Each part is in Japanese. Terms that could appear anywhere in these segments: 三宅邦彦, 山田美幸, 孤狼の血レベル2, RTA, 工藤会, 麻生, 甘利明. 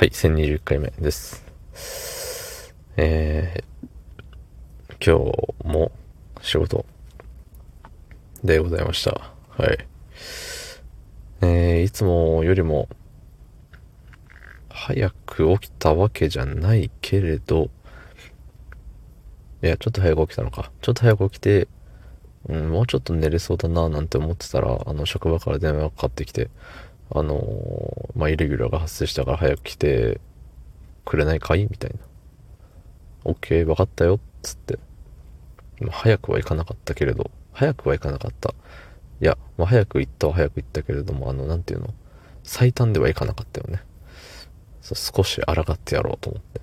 はい、1021回目です。今日も仕事でございました。はい。いつもよりも早く起きたわけじゃないけれど、いや、ちょっと早く起きたのか。ちょっと早く起きて、もうちょっと寝れそうだななんて思ってたら、職場から電話がかかってきて、イレギュラーが発生したから早く来てくれないかいみたいな。 OK 分かったよっつって、早くは行かなかったけれどいや、早く行ったけれども、最短では行かなかったよね。少し抗ってやろうと思って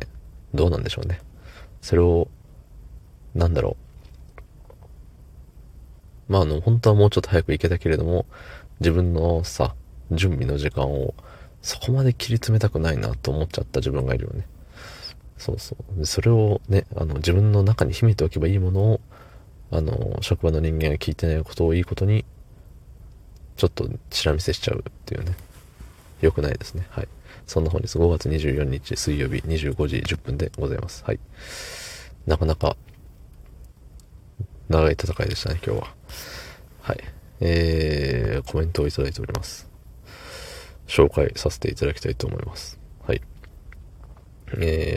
ね。どうなんでしょうね。それを本当はもうちょっと早く行けたけれども、自分の準備の時間をそこまで切り詰めたくないなと思っちゃった自分がいるよね。そうそう。それをね、自分の中に秘めておけばいいものを、職場の人間が聞いてないことをいいことに、ちょっとチラ見せしちゃうっていうね。良くないですね。はい。そんな本日5月24日水曜日25時10分でございます。はい。なかなか、長い戦いでしたね、今日は。はい。コメントをいただいております。紹介させていただきたいと思います。はい。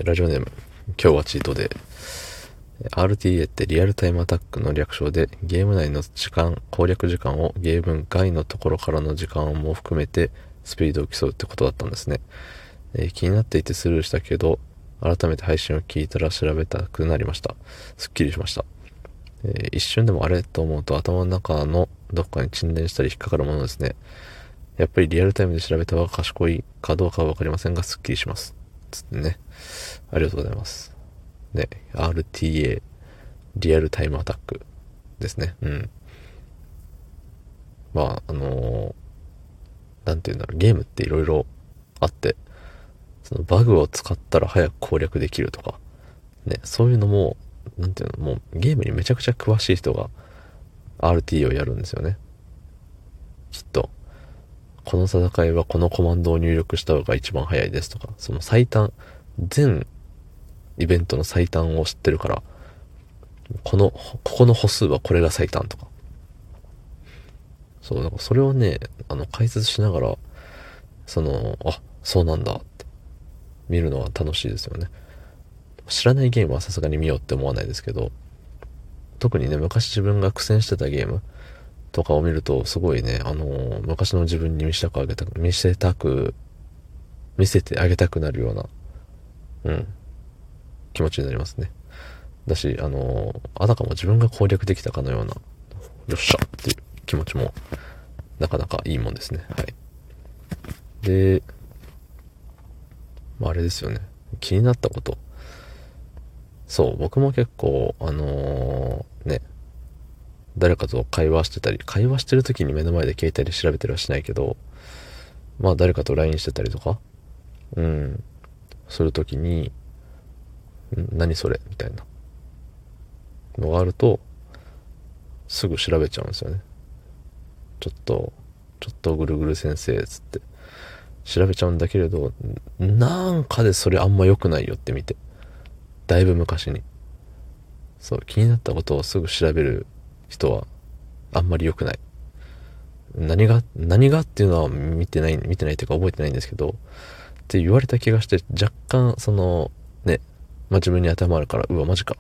ラジオネーム今日はチートデー。 RTA ってリアルタイムアタックの略称で、ゲーム内の時間攻略時間をゲーム外のところからの時間も含めてスピードを競うってことだったんですね。気になっていてスルーしたけど、改めて配信を聞いたら調べたくなりました。すっきりしました。一瞬でもあれと思うと、頭の中のどこかに沈殿したり引っかかるものですね。やっぱりリアルタイムで調べた方が賢いかどうかは分かりませんが、すっきりしますつってね。ありがとうございますね。 RTA リアルタイムアタックですね。なんていうんだろう、ゲームっていろいろあって、そのバグを使ったら早く攻略できるとかね、そういうのももうゲームにめちゃくちゃ詳しい人が RTA をやるんですよね。きっとこの戦いはこのコマンドを入力した方が一番早いですとか、その最短、全イベントの最短を知ってるから、ここの歩数はこれが最短とか。そう、だからそれをね、解説しながらそうなんだって見るのは楽しいですよね。知らないゲームはさすがに見ようって思わないですけど、特にね、昔自分が苦戦してたゲームとかを見ると、すごいね、昔の自分に見せてあげたくなるような、気持ちになりますね。だし、あたかも自分が攻略できたかのような、よっしゃっていう気持ちも、なかなかいいもんですね。はい。で、あれですよね。気になったこと。そう、僕も結構誰かと会話してる時に目の前で携帯で調べてるはしないけど、誰かと LINE してたりとかする時に、何それみたいなのがあると、すぐ調べちゃうんですよね。ちょっとぐるぐる先生つって調べちゃうんだけれど、なんかでそれあんま良くないよって見て、だいぶ昔に。そう、気になったことをすぐ調べる人はあんまり良くない。何がっていうのは見てないというか覚えてないんですけど、って言われた気がして、若干自分に当てはまるから、うわ、マジか。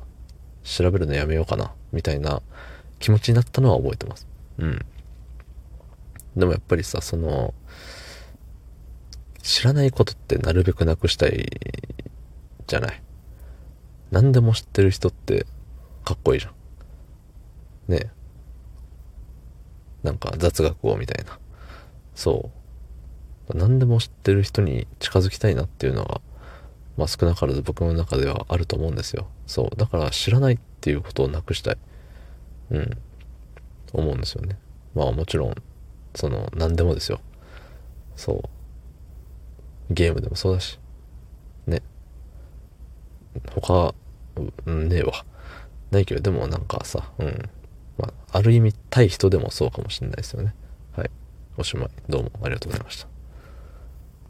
調べるのやめようかな、みたいな気持ちになったのは覚えてます。でもやっぱりさ、知らないことってなるべくなくしたいじゃない。何でも知ってる人ってかっこいいじゃんね。雑学王みたいな。そう、何でも知ってる人に近づきたいなっていうのが、少なからず僕の中ではあると思うんですよ。そう、だから知らないっていうことをなくしたい思うんですよね。もちろん何でもですよ。そう、ゲームでもそうだしね、他ねえわないけど、でもある意味対人でもそうかもしれないですよね。はい、おしまい。どうもありがとうございました。